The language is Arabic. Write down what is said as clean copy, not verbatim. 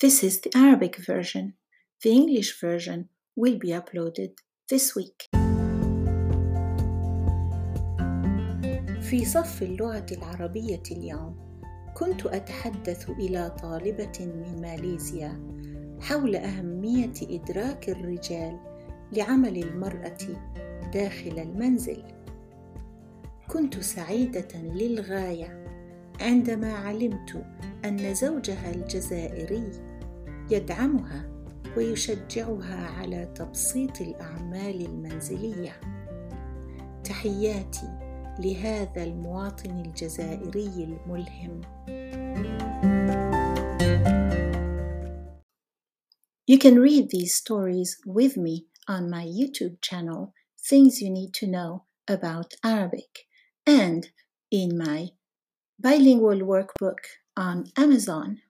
This is the Arabic version. The English version will be uploaded this week. في صف اللغة العربية اليوم، كنت أتحدث إلى طالبة من ماليزيا حول أهمية إدراك الرجال لعمل المرأة داخل المنزل. كنت سعيدة للغاية عندما علمت أن زوجها الجزائري يدعمها ويشجعها على تبسيط الأعمال المنزلية. تحياتي لهذا المواطن الجزائري الملهم. You can read these stories with me on my YouTube channel, Things You Need to Know About Arabic, and in my bilingual workbook on Amazon.